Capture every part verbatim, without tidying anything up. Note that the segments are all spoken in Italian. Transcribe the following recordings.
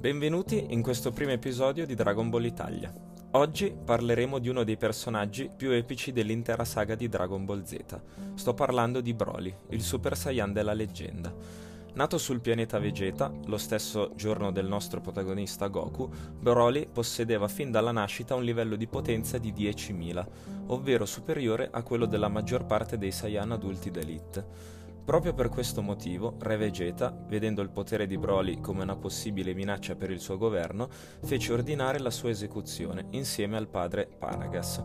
Benvenuti in questo primo episodio di Dragon Ball Italia. Oggi parleremo di uno dei personaggi più epici dell'intera saga di Dragon Ball Z. Sto parlando di Broly, il Super Saiyan della leggenda. Nato sul pianeta Vegeta, lo stesso giorno del nostro protagonista Goku, Broly possedeva fin dalla nascita un livello di potenza di diecimila, ovvero superiore a quello della maggior parte dei Saiyan adulti d'élite. Proprio per questo motivo, Re Vegeta, vedendo il potere di Broly come una possibile minaccia per il suo governo, fece ordinare la sua esecuzione, insieme al padre Paragus.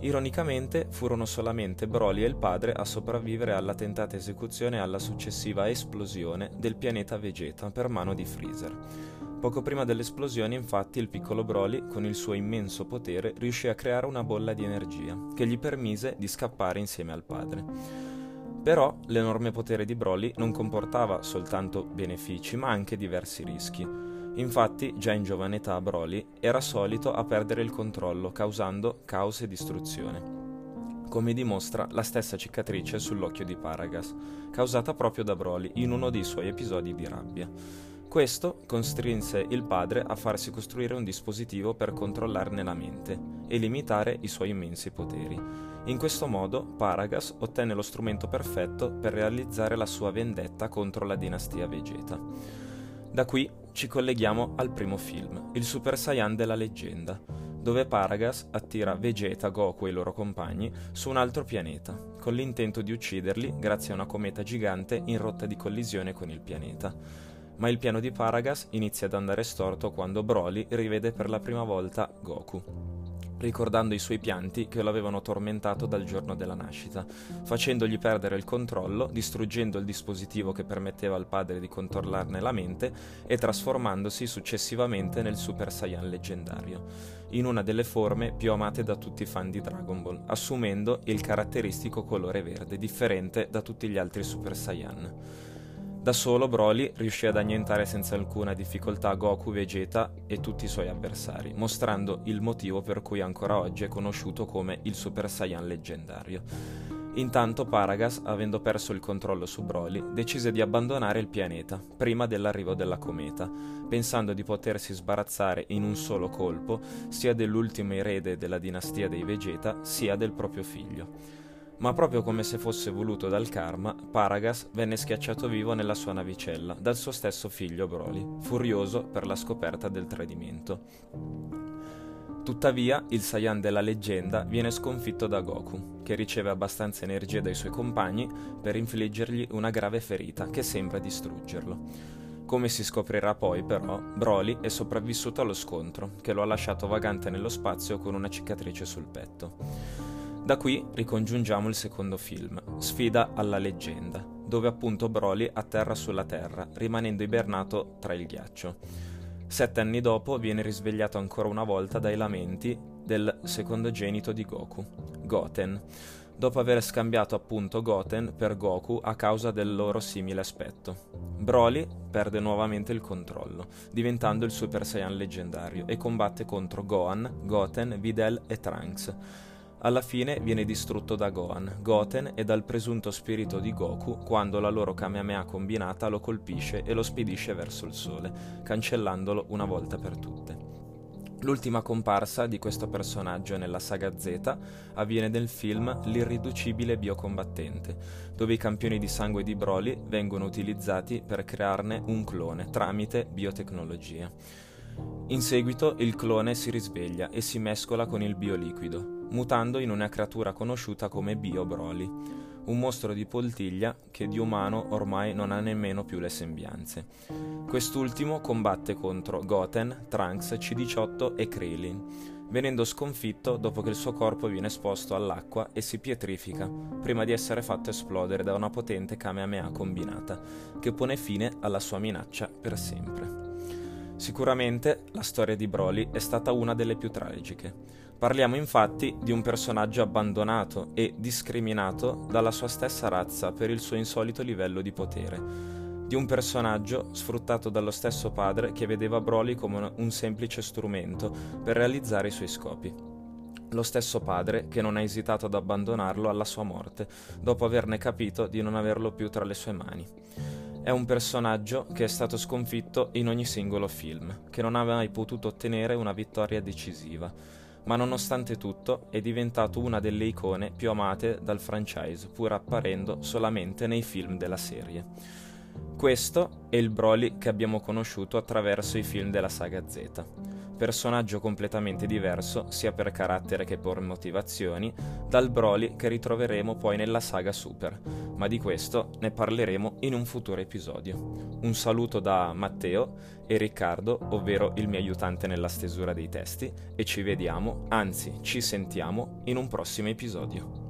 Ironicamente, furono solamente Broly e il padre a sopravvivere alla tentata esecuzione e alla successiva esplosione del pianeta Vegeta per mano di Freezer. Poco prima dell'esplosione, infatti, il piccolo Broly, con il suo immenso potere, riuscì a creare una bolla di energia, che gli permise di scappare insieme al padre. Però l'enorme potere di Broly non comportava soltanto benefici, ma anche diversi rischi. Infatti, già in giovane età Broly era solito a perdere il controllo, causando caos e distruzione, come dimostra la stessa cicatrice sull'occhio di Paragus, causata proprio da Broly in uno dei suoi episodi di rabbia. Questo costrinse il padre a farsi costruire un dispositivo per controllarne la mente e limitare i suoi immensi poteri. In questo modo Paragus ottenne lo strumento perfetto per realizzare la sua vendetta contro la dinastia Vegeta. Da qui ci colleghiamo al primo film, il Super Saiyan della leggenda, dove Paragus attira Vegeta, Goku e i loro compagni su un altro pianeta, con l'intento di ucciderli grazie a una cometa gigante in rotta di collisione con il pianeta. Ma il piano di Paragus inizia ad andare storto quando Broly rivede per la prima volta Goku, ricordando i suoi pianti che lo avevano tormentato dal giorno della nascita, facendogli perdere il controllo, distruggendo il dispositivo che permetteva al padre di controllarne la mente e trasformandosi successivamente nel Super Saiyan leggendario, in una delle forme più amate da tutti i fan di Dragon Ball, assumendo il caratteristico colore verde, differente da tutti gli altri Super Saiyan. Da solo Broly riuscì ad annientare senza alcuna difficoltà Goku, Vegeta e tutti i suoi avversari, mostrando il motivo per cui ancora oggi è conosciuto come il Super Saiyan leggendario. Intanto Paragus, avendo perso il controllo su Broly, decise di abbandonare il pianeta prima dell'arrivo della cometa, pensando di potersi sbarazzare in un solo colpo sia dell'ultimo erede della dinastia dei Vegeta sia del proprio figlio. Ma proprio come se fosse voluto dal karma, Paragus venne schiacciato vivo nella sua navicella dal suo stesso figlio Broly, furioso per la scoperta del tradimento. Tuttavia, il Saiyan della leggenda viene sconfitto da Goku, che riceve abbastanza energia dai suoi compagni per infliggergli una grave ferita che sembra distruggerlo. Come si scoprirà poi, però, Broly è sopravvissuto allo scontro, che lo ha lasciato vagante nello spazio con una cicatrice sul petto. Da qui ricongiungiamo il secondo film, Sfida alla leggenda, dove appunto Broly atterra sulla Terra, rimanendo ibernato tra il ghiaccio. Sette anni dopo viene risvegliato ancora una volta dai lamenti del secondogenito di Goku, Goten, dopo aver scambiato appunto Goten per Goku a causa del loro simile aspetto. Broly perde nuovamente il controllo, diventando il Super Saiyan leggendario, e combatte contro Gohan, Goten, Videl e Trunks. Alla fine viene distrutto da Gohan, Goten e dal presunto spirito di Goku quando la loro Kamehameha combinata lo colpisce e lo spedisce verso il sole, cancellandolo una volta per tutte. L'ultima comparsa di questo personaggio nella saga Z avviene nel film L'irriducibile biocombattente, dove i campioni di sangue di Broly vengono utilizzati per crearne un clone tramite biotecnologia. In seguito il clone si risveglia e si mescola con il bioliquido, mutando in una creatura conosciuta come Bio-Broly, un mostro di poltiglia che di umano ormai non ha nemmeno più le sembianze. Quest'ultimo combatte contro Goten, Trunks, C diciotto e Krillin, venendo sconfitto dopo che il suo corpo viene esposto all'acqua e si pietrifica, prima di essere fatto esplodere da una potente Kamehameha combinata, che pone fine alla sua minaccia per sempre. Sicuramente la storia di Broly è stata una delle più tragiche. Parliamo infatti di un personaggio abbandonato e discriminato dalla sua stessa razza per il suo insolito livello di potere, di un personaggio sfruttato dallo stesso padre che vedeva Broly come un semplice strumento per realizzare i suoi scopi. Lo stesso padre che non ha esitato ad abbandonarlo alla sua morte, dopo averne capito di non averlo più tra le sue mani. è un personaggio che è stato sconfitto in ogni singolo film, che non ha mai potuto ottenere una vittoria decisiva, ma nonostante tutto è diventato una delle icone più amate dal franchise, pur apparendo solamente nei film della serie. Questo è il Broly che abbiamo conosciuto attraverso i film della saga Z. Personaggio completamente diverso, sia per carattere che per motivazioni, dal Broly che ritroveremo poi nella saga Super, ma di questo ne parleremo in un futuro episodio. Un saluto da Matteo e Riccardo, ovvero il mio aiutante nella stesura dei testi, e ci vediamo, anzi ci sentiamo, in un prossimo episodio.